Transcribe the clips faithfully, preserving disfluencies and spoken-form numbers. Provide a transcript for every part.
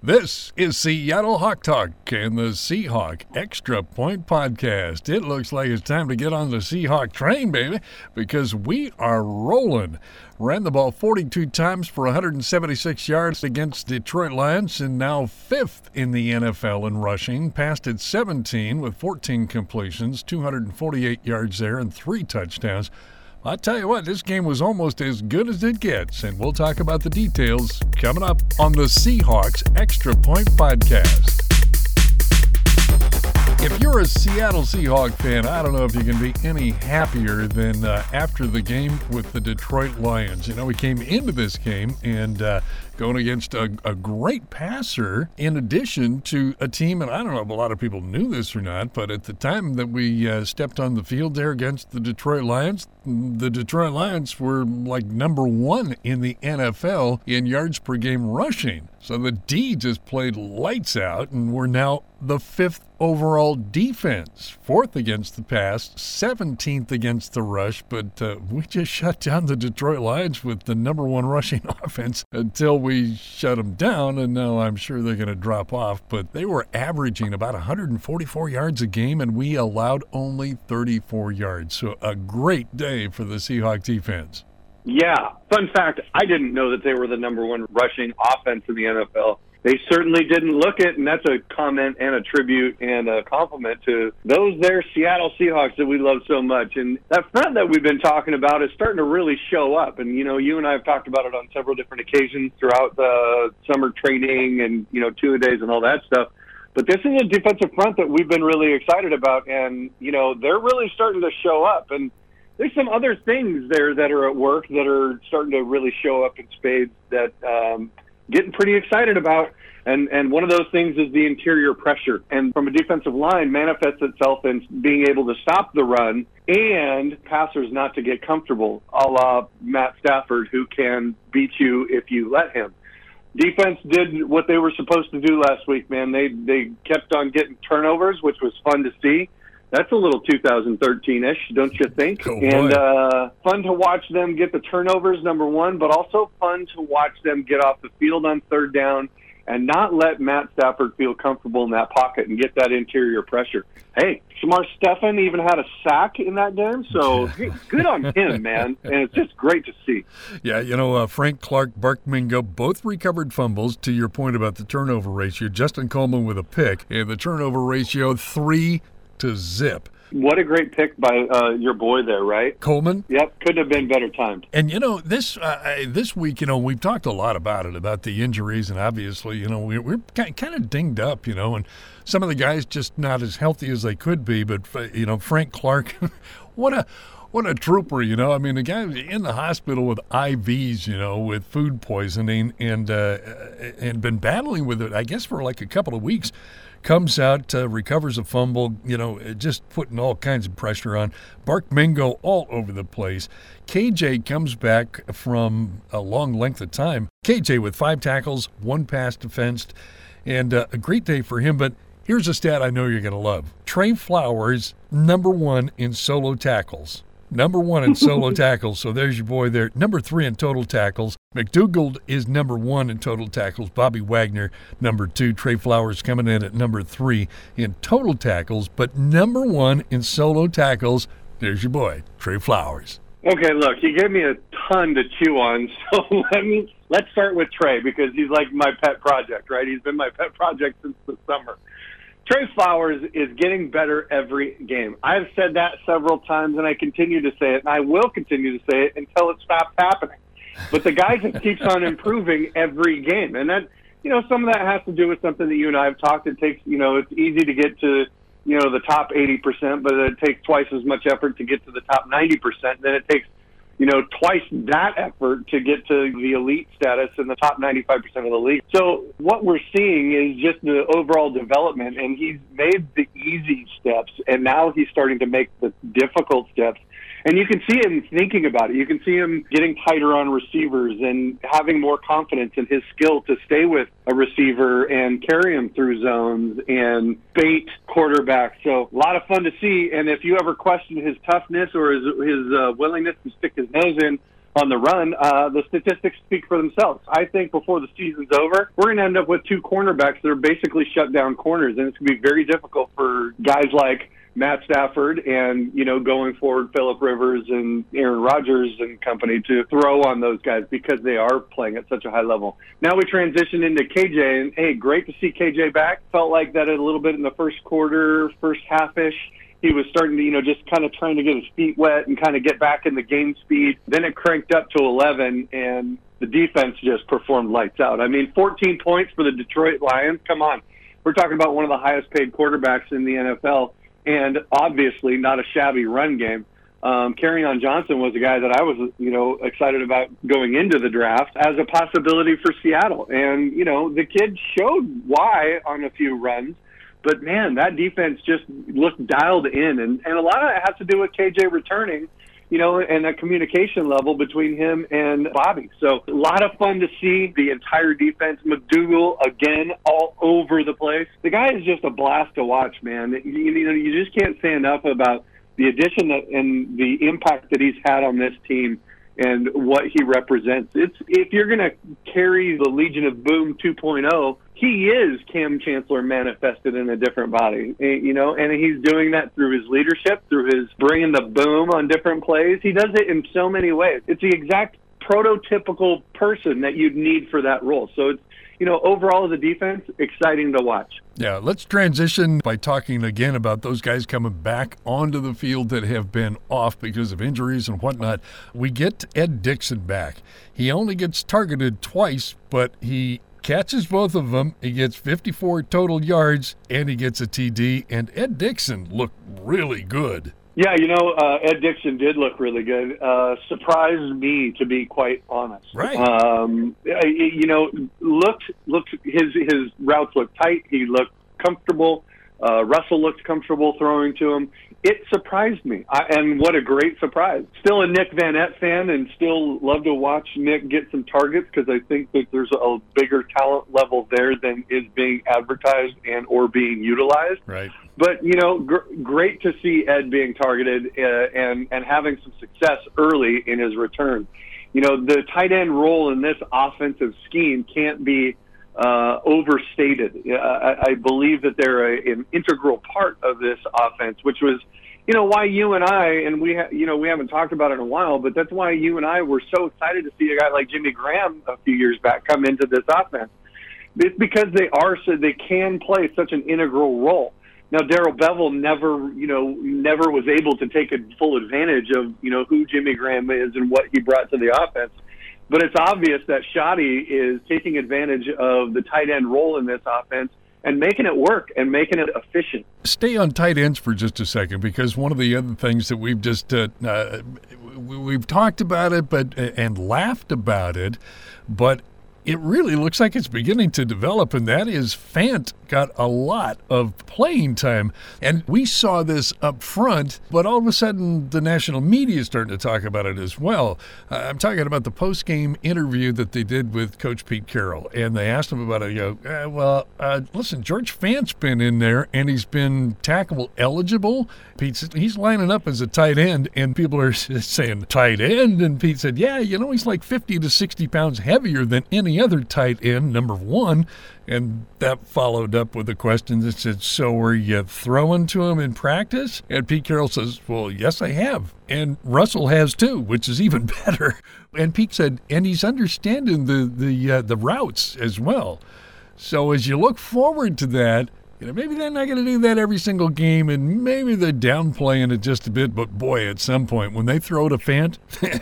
This is Seattle Hawk Talk and the Seahawk Extra Point Podcast. It looks like it's time to get on the Seahawk train, baby, because we are rolling. Ran the ball forty-two times for one hundred seventy-six yards against Detroit Lions and now fifth in the N F L in rushing. Passed at seventeen with fourteen completions, two hundred forty-eight yards there and three touchdowns. I tell you what, this game was almost as good as it gets, and we'll talk about the details coming up on the Seahawks Extra Point Podcast. If you're a Seattle Seahawk fan, I don't know if you can be any happier than uh, after the game with the Detroit Lions. You know, we came into this game and uh, going against a, a great passer in addition to a team, and I don't know if a lot of people knew this or not, but at the time that we uh, stepped on the field there against the Detroit Lions, the Detroit Lions were like number one in the N F L in yards per game rushing. So the D just played lights out, and we're now the fifth overall defense, fourth against the pass, seventeenth against the rush, but uh, we just shut down the Detroit Lions with the number one rushing offense until we shut them down, and now I'm sure they're going to drop off, but they were averaging about one hundred forty-four yards a game, and we allowed only thirty-four yards, so a great day for the Seahawks defense. Yeah, fun fact, I didn't know that they were the number one rushing offense in the N F L. They certainly didn't look it, and that's a comment and a tribute and a compliment to those there Seattle Seahawks that we love so much. And that front that we've been talking about is starting to really show up. And, you know, you and I have talked about it on several different occasions throughout the summer training and, you know, two-a-days and all that stuff. But this is a defensive front that we've been really excited about, and, you know, they're really starting to show up. And there's some other things there that are at work that are starting to really show up in spades that um getting pretty excited about, and and one of those things is the interior pressure. And from a defensive line, manifests itself in being able to stop the run and passers not to get comfortable, a la Matt Stafford, who can beat you if you let him. Defense did what they were supposed to do last week, man. They they kept on getting turnovers, which was fun to see. That's a little two thousand thirteen-ish, don't you think? Oh, and uh, fun to watch them get the turnovers, number one, but also fun to watch them get off the field on third down and not let Matt Stafford feel comfortable in that pocket and get that interior pressure. Hey, Shamar Stephen even had a sack in that game, so good on him, man. And it's just great to see. Yeah, you know, uh, Frank Clark, Bark Mingo, both recovered fumbles. To your point about the turnover ratio, Justin Coleman with a pick, and the turnover ratio, three to zip. What a great pick by uh, your boy there, right? Coleman? Yep, couldn't have been better timed. And, you know, this uh, this week, you know, we've talked a lot about it, about the injuries, and obviously, you know, we, we're kind of dinged up, you know, and some of the guys just not as healthy as they could be, but, you know, Frank Clark, what a... What a trooper, you know. I mean, the guy was in the hospital with I Vs, you know, with food poisoning and uh, and been battling with it, I guess, for like a couple of weeks. Comes out, uh, recovers a fumble, you know, just putting all kinds of pressure on. Bark Mingo all over the place. K J comes back from a long length of time. K J with five tackles, one pass defensed, and uh, a great day for him. But here's a stat I know you're going to love. Trey Flowers, number one in solo tackles. Number one in solo tackles, so there's your boy there. Number three in total tackles. McDougald is number one in total tackles. Bobby Wagner, number two. Trey Flowers coming in at number three in total tackles, but number one in solo tackles. There's your boy, Trey Flowers. Okay, look, you gave me a ton to chew on, so let me, let's start with Trey because he's like my pet project, right? He's been my pet project since the summer. Trey Flowers is getting better every game. I've said that several times, and I continue to say it, and I will continue to say it until it stops happening. But the guy just keeps on improving every game. And that, you know, some of that has to do with something that you and I have talked. It takes, you know, it's easy to get to, you know, the top eighty percent, but it takes twice as much effort to get to the top ninety percent. Then it takes, you know, twice that effort to get to the elite status in the top ninety-five percent of the league. So what we're seeing is just the overall development, and he's made the easy steps, and now he's starting to make the difficult steps. And you can see him thinking about it. You can see him getting tighter on receivers and having more confidence in his skill to stay with a receiver and carry him through zones and bait quarterbacks. So a lot of fun to see. And if you ever question his toughness or his, his uh, willingness to stick his nose in, on the run, uh, the statistics speak for themselves. I think before the season's over, we're going to end up with two cornerbacks that are basically shut down corners, and it's going to be very difficult for guys like Matt Stafford and, you know, going forward, Phillip Rivers and Aaron Rodgers and company to throw on those guys because they are playing at such a high level. Now we transition into K J, and, hey, great to see K J back. Felt like that a little bit in the first quarter, first half-ish. He was starting to, you know, just kind of trying to get his feet wet and kind of get back in the game speed. Then it cranked up to eleven, and the defense just performed lights out. I mean, fourteen points for the Detroit Lions. Come on. We're talking about one of the highest-paid quarterbacks in the N F L. And obviously not a shabby run game. Um, Kerryon Johnson was a guy that I was, you know, excited about going into the draft as a possibility for Seattle. And, you know, the kid showed why on a few runs. But, man, that defense just looked dialed in. And, and a lot of that has to do with K J returning, you know, and that communication level between him and Bobby. So a lot of fun to see the entire defense. McDougald, again, all over the place. The guy is just a blast to watch, man. You, you know, you just can't say enough about the addition that, and the impact that he's had on this team and what he represents. It's if you're going to carry the Legion of Boom two point oh, he is Cam Chancellor manifested in a different body, you know, and he's doing that through his leadership, through his bringing the boom on different plays. He does it in so many ways. It's the exact prototypical person that you'd need for that role. So it's, you know, overall as a defense, exciting to watch. Yeah, let's transition by talking again about those guys coming back onto the field that have been off because of injuries and whatnot. We get Ed Dickson back. He only gets targeted twice, but he catches both of them. He gets fifty-four total yards, and he gets a T D. And Ed Dickson looked really good. Yeah, you know, uh, Ed Dickson did look really good. Uh, surprised me, to be quite honest. Right. Um, you know, looked looked his his routes looked tight. He looked comfortable. Uh, Russell looked comfortable throwing to him. It surprised me, I, and what a great surprise. Still a Nick Vannett fan and still love to watch Nick get some targets because I think that there's a bigger talent level there than is being advertised and or being utilized. Right. But, you know, gr- great to see Ed being targeted uh, and, and having some success early in his return. You know, the tight end role in this offensive scheme can't be Uh, overstated. Uh, I, I believe that they're a, an integral part of this offense, which was, you know, why you and I, and we, ha- you know, we haven't talked about it in a while, but that's why you and I were so excited to see a guy like Jimmy Graham a few years back come into this offense. It's because they are, so they can play such an integral role. Now, Daryl Bevel never, you know, never was able to take a full advantage of, you know, who Jimmy Graham is and what he brought to the offense. But it's obvious that Shoddy is taking advantage of the tight end role in this offense and making it work and making it efficient. Stay on tight ends for just a second, because one of the other things that we've just uh, uh, we've talked about it, but and laughed about it, but it really looks like it's beginning to develop, and that is Fant got a lot of playing time. And we saw this up front, but all of a sudden the national media is starting to talk about it as well. Uh, I'm talking about the post-game interview that they did with Coach Pete Carroll, and they asked him about it. You go, uh, well, uh, listen, George Fant's been in there, and he's been tackle eligible. Pete said, he's lining up as a tight end, and people are saying, tight end? And Pete said, yeah, you know, he's like fifty to sixty pounds heavier than any other tight end, number one. And that followed up with a question that said, so were you throwing to him in practice? And Pete Carroll says, well, yes, I have. And Russell has too, which is even better. And Pete said, and he's understanding the the uh, the routes as well. So as you look forward to that, you know, maybe they're not going to do that every single game, and maybe they're downplaying it just a bit. But, boy, at some point, when they throw to Fant,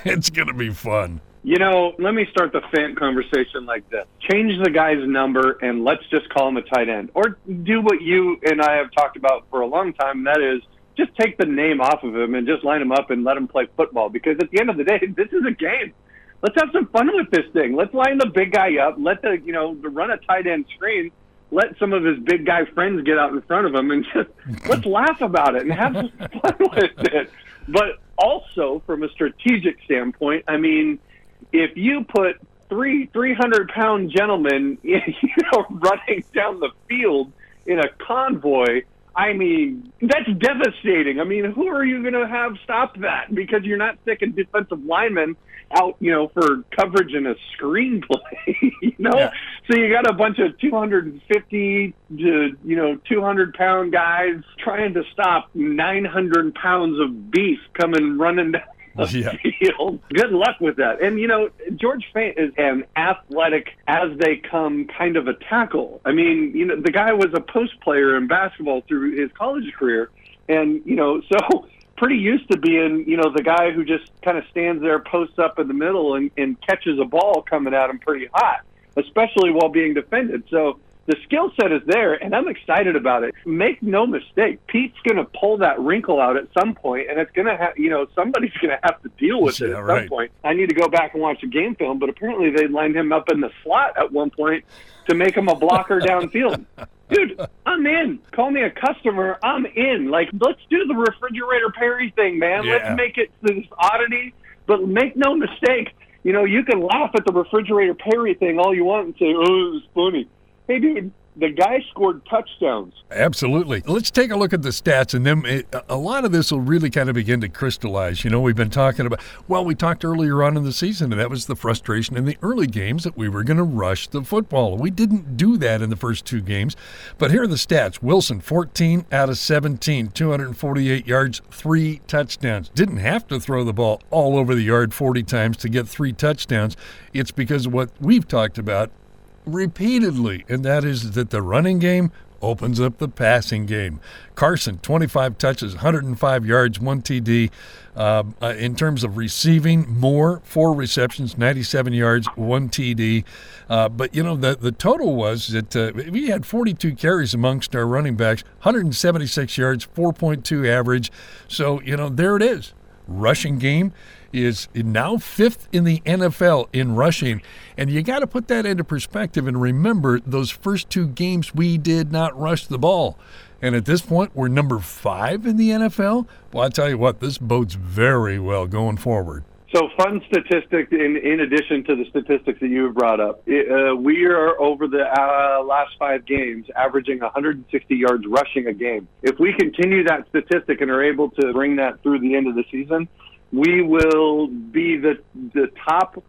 it's going to be fun. You know, let me start the Fant conversation like this. Change the guy's number and let's just call him a tight end. Or do what you and I have talked about for a long time, and that is just take the name off of him and just line him up and let him play football. Because at the end of the day, this is a game. Let's have some fun with this thing. Let's line the big guy up. Let the, you know, run a tight end screen. Let some of his big guy friends get out in front of him and just let's laugh about it and have some fun with it. But also from a strategic standpoint, I mean, if you put three three hundred pound gentlemen, you know, running down the field in a convoy, I mean, that's devastating. I mean, who are you going to have stop that? Because you're not sticking defensive linemen out, you know, for coverage in a screenplay, you know? Yeah. So you got a bunch of two hundred fifty to, you know, two hundred pound guys trying to stop nine hundred pounds of beef coming running down. Yeah. Good luck with that. And, you know, George Fant is an athletic as they come kind of a tackle. I mean, you know, the guy was a post player in basketball through his college career. And, you know, so pretty used to being, you know, the guy who just kind of stands there, posts up in the middle and, and catches a ball coming at him pretty hot, especially while being defended. So the skill set is there, and I'm excited about it. Make no mistake, Pete's going to pull that wrinkle out at some point, and it's going to have, you know, somebody's going to have to deal with yeah, it at right. some point. I need to go back and watch the game film, but apparently they lined him up in the slot at one point to make him a blocker downfield. Dude, I'm in. Call me a customer. I'm in. Like, let's do the refrigerator Perry thing, man. Yeah. Let's make it this oddity, but make no mistake. You know, you can laugh at the refrigerator Perry thing all you want and say, oh, it was funny. Hey, dude, the guy scored touchdowns. Absolutely. Let's take a look at the stats, and then it, a lot of this will really kind of begin to crystallize. You know, we've been talking about, well, we talked earlier on in the season, and that was the frustration in the early games that we were going to rush the football. We didn't do that in the first two games, but here are the stats. Wilson, fourteen out of seventeen, two hundred forty-eight yards, three touchdowns. Didn't have to throw the ball all over the yard forty times to get three touchdowns. It's because of what we've talked about repeatedly, and that is that the running game opens up the passing game. Carson, twenty-five touches, one hundred five yards, one T D. Um, uh, in terms of receiving, Moore, four receptions, ninety-seven yards, one T D. Uh, but, you know, the, the total was that uh, we had forty-two carries amongst our running backs, one hundred seventy-six yards, four point two average. So, you know, there it is. Rushing game is now fifth in the N F L in rushing. And you got to put that into perspective and remember those first two games we did not rush the ball. And at this point, we're number five in the N F L. Well, I tell you what, this bodes very well going forward. So fun statistic in, in addition to the statistics that you have brought up, it, uh, we are over the uh, last five games averaging one hundred sixty yards rushing a game. If we continue that statistic and are able to bring that through the end of the season, we will be the the top,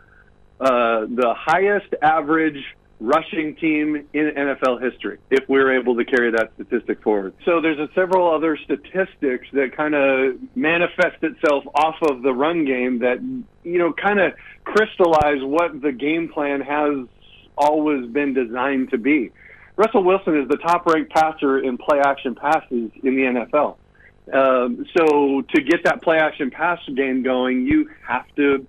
uh, the highest average rushing team in N F L history if we're able to carry that statistic forward. So there's a several other statistics that kind of manifest itself off of the run game that, you know, kind of crystallize what the game plan has always been designed to be. Russell Wilson is the top-ranked passer in play-action passes in the N F L. Um, so to get that play-action pass game going, you have to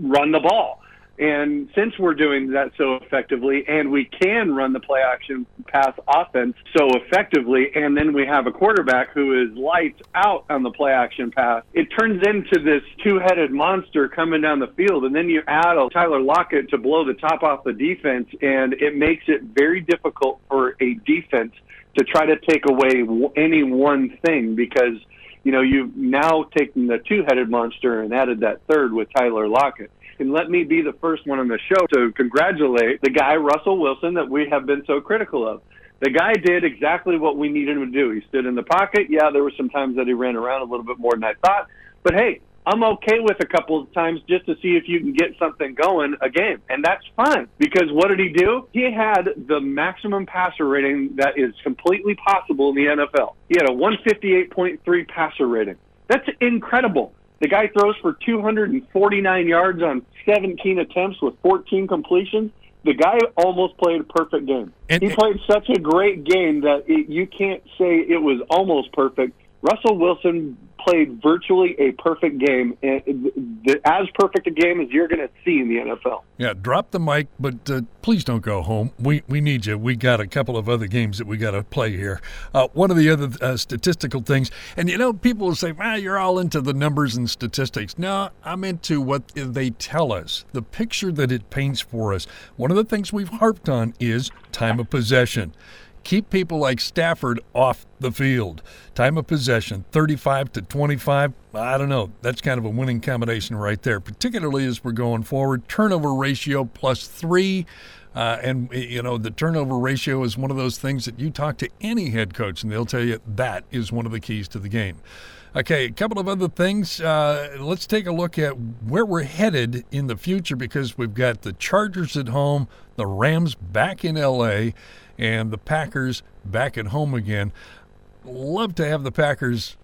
run the ball. And since we're doing that so effectively, and we can run the play-action pass offense so effectively, and then we have a quarterback who is lights out on the play-action pass, it turns into this two-headed monster coming down the field, and then you add a Tyler Lockett to blow the top off the defense, and it makes it very difficult for a defense to try to take away any one thing because, you know, you've now taken the two-headed monster and added that third with Tyler Lockett. And let me be the first one on the show to congratulate the guy, Russell Wilson, that we have been so critical of. The guy did exactly what we needed him to do. He stood in the pocket. Yeah, there were some times that he ran around a little bit more than I thought. But, hey, I'm okay with a couple of times just to see if you can get something going again. And that's fine because what did he do? He had the maximum passer rating that is completely possible in the N F L. He had a one fifty-eight point three passer rating. That's incredible. The guy throws for two hundred forty-nine yards on seventeen attempts with fourteen completions. The guy almost played a perfect game. And, he played such a great game that it, you can't say it was almost perfect. Russell Wilson played virtually a perfect game, as perfect a game as you're going to see in the N F L. Yeah, drop the mic, but uh, please don't go home. We we need you. We got a couple of other games that we got to play here. Uh, one of the other uh, statistical things, and, you know, people will say, ah, you're all into the numbers and statistics. No, I'm into what they tell us, the picture that it paints for us. One of the things we've harped on is time of possession. Keep people like Stafford off the field. Time of possession, thirty-five to twenty-five. I don't know. That's kind of a winning combination right there, particularly as we're going forward. Turnover ratio plus three. Uh, and, you know, the turnover ratio is one of those things that you talk to any head coach and they'll tell you that is one of the keys to the game. Okay, a couple of other things. Uh, let's take a look at where we're headed in the future, because we've got the Chargers at home, the Rams back in L A, and the Packers back at home again. Love to have the Packers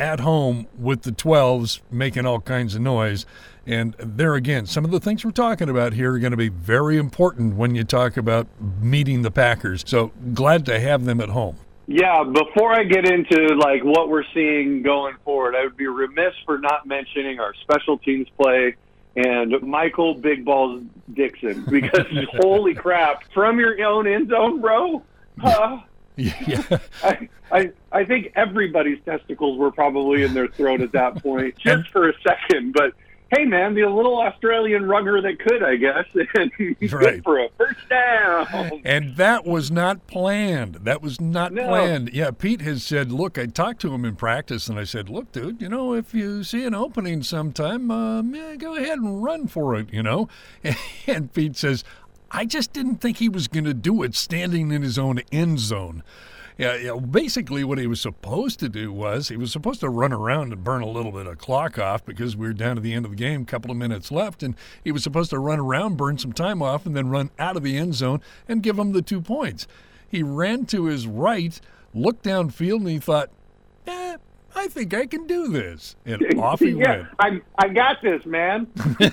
at home with the twelves making all kinds of noise. And there again, some of the things we're talking about here are going to be very important when you talk about meeting the Packers. So glad to have them at home. Yeah, before I get into like what we're seeing going forward, I would be remiss for not mentioning our special teams play and Michael Big Balls Dickson, because holy crap, from your own end zone, bro. Uh, yeah. I, I I think everybody's testicles were probably in their throat at that point, just for a second. But hey, man, the little Australian rugger that could, I guess, and good right. for a first down. And that was not planned. That was not no. planned. Yeah, Pete has said, look, I talked to him in practice, and I said, look, dude, you know, if you see an opening sometime, um, yeah, go ahead and run for it, you know. And Pete says, I just didn't think he was going to do it standing in his own end zone. Yeah, yeah, basically what he was supposed to do was he was supposed to run around and burn a little bit of clock off, because we were down to the end of the game, a couple of minutes left, and he was supposed to run around, burn some time off, and then run out of the end zone and give him the two points. He ran to his right, looked downfield, and he thought, eh, I think I can do this. And off he yeah, went. I, I got this, man.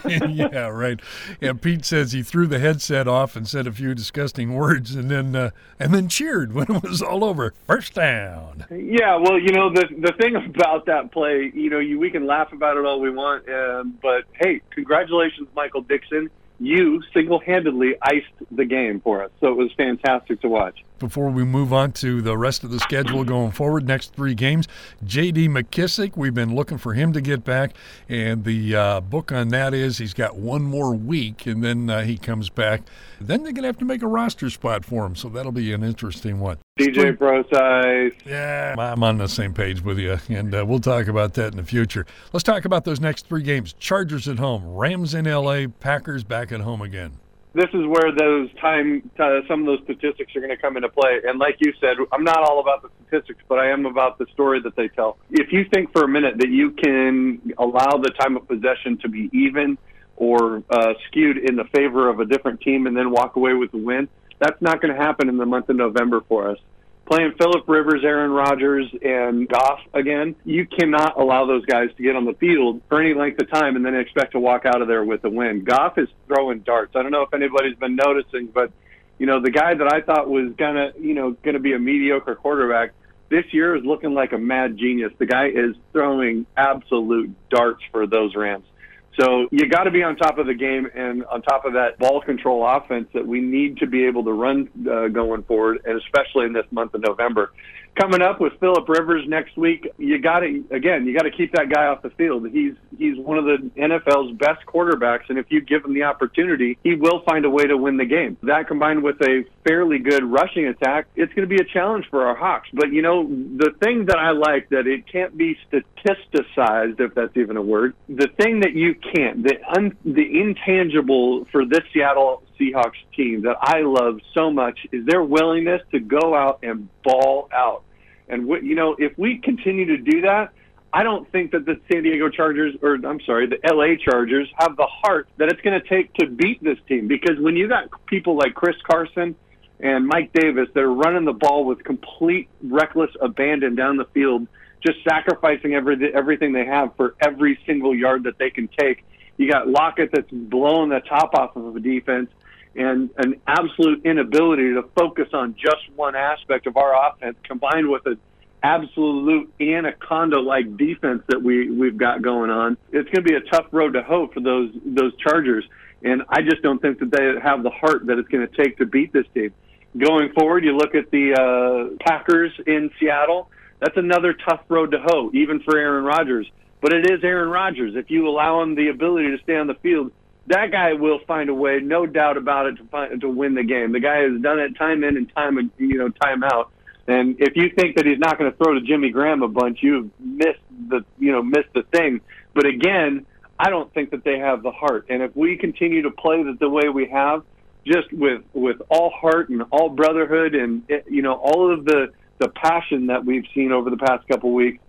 Yeah, right. And Pete says he threw the headset off and said a few disgusting words, and then uh, and then cheered when it was all over. First down. Yeah, well, you know, the the thing about that play, you know, you, we can laugh about it all we want, um, but, hey, congratulations, Michael Dickson. You single-handedly iced the game for us, so it was fantastic to watch. Before we move on to the rest of the schedule going forward, next three games, J D. McKissick, we've been looking for him to get back, and the uh, book on that is he's got one more week, and then uh, he comes back. Then they're going to have to make a roster spot for him, so that'll be an interesting one. D J Procise. Yeah, I'm on the same page with you, and uh, we'll talk about that in the future. Let's talk about those next three games. Chargers at home, Rams in L A, Packers back at home again. This is where those time, uh, some of those statistics are going to come into play. And like you said, I'm not all about the statistics, but I am about the story that they tell. If you think for a minute that you can allow the time of possession to be even or uh, skewed in the favor of a different team and then walk away with the win, that's not going to happen in the month of November for us. Playing Phillip Rivers, Aaron Rodgers, and Goff again, you cannot allow those guys to get on the field for any length of time and then expect to walk out of there with a win. Goff is throwing darts. I don't know if anybody's been noticing, but, you know, the guy that I thought was gonna, you know, gonna be a mediocre quarterback this year is looking like a mad genius. The guy is throwing absolute darts for those Rams. So you got to be on top of the game and on top of that ball control offense that we need to be able to run uh, going forward, and especially in this month of November. Coming up with Phillip Rivers next week, you got to again, you got to keep that guy off the field. He's he's one of the N F L's best quarterbacks, and if you give him the opportunity, he will find a way to win the game. That combined with a fairly good rushing attack, it's going to be a challenge for our Hawks. But you know, the thing that I like that it can't be statisticized, if that's even a word. The thing that you can't, the un, the intangible for this Seattle Seahawks team that I love so much is their willingness to go out and ball out. And, what, you know, if we continue to do that, I don't think that the San Diego Chargers, or I'm sorry, the L A Chargers have the heart that it's going to take to beat this team. Because when you got people like Chris Carson and Mike Davis that are running the ball with complete reckless abandon down the field, just sacrificing every, everything they have for every single yard that they can take. You got Lockett that's blowing the top off of a defense, and an absolute inability to focus on just one aspect of our offense, combined with an absolute anaconda-like defense that we, we've got going on. It's going to be a tough road to hoe for those those Chargers, and I just don't think that they have the heart that it's going to take to beat this team. Going forward, you look at the uh, Packers in Seattle. That's another tough road to hoe, even for Aaron Rodgers. But it is Aaron Rodgers. If you allow him the ability to stay on the field, that guy will find a way, no doubt about it, to find, to win the game. The guy has done it time in and time, you know, time out. And if you think that he's not going to throw to Jimmy Graham a bunch, you've missed the, you know, missed the thing. But again, I don't think that they have the heart. And if we continue to play the way we have, just with with all heart and all brotherhood and, you know, all of the, the passion that we've seen over the past couple weeks.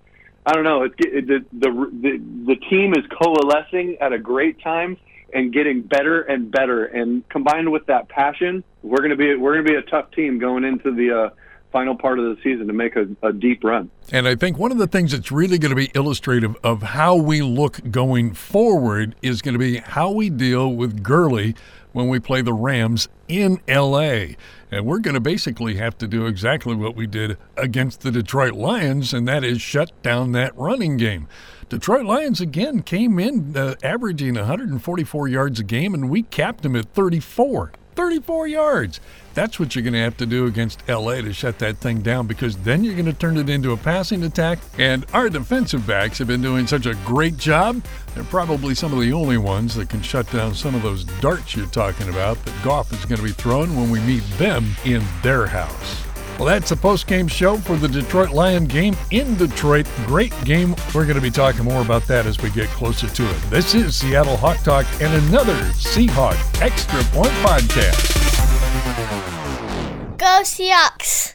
I don't know. It, it, the, the the the team is coalescing at a great time and getting better and better. And combined with that passion, we're gonna be we're gonna be a tough team going into the uh, final part of the season to make a, a deep run. And I think one of the things that's really going to be illustrative of how we look going forward is going to be how we deal with Gurley when we play the Rams in L A. And we're going to basically have to do exactly what we did against the Detroit Lions, and that is shut down that running game. Detroit Lions, again, came in uh, averaging one forty-four yards a game, and we capped them at thirty-four. thirty-four yards. That's what you're going to have to do against L A to shut that thing down, because then you're going to turn it into a passing attack. And our defensive backs have been doing such a great job. They're probably some of the only ones that can shut down some of those darts you're talking about that Goff is going to be throwing when we meet them in their house. Well, that's the post-game show for the Detroit Lion game in Detroit. Great game. We're going to be talking more about that as we get closer to it. This is Seattle Hawk Talk and another Seahawk Extra Point podcast. Go Seahawks!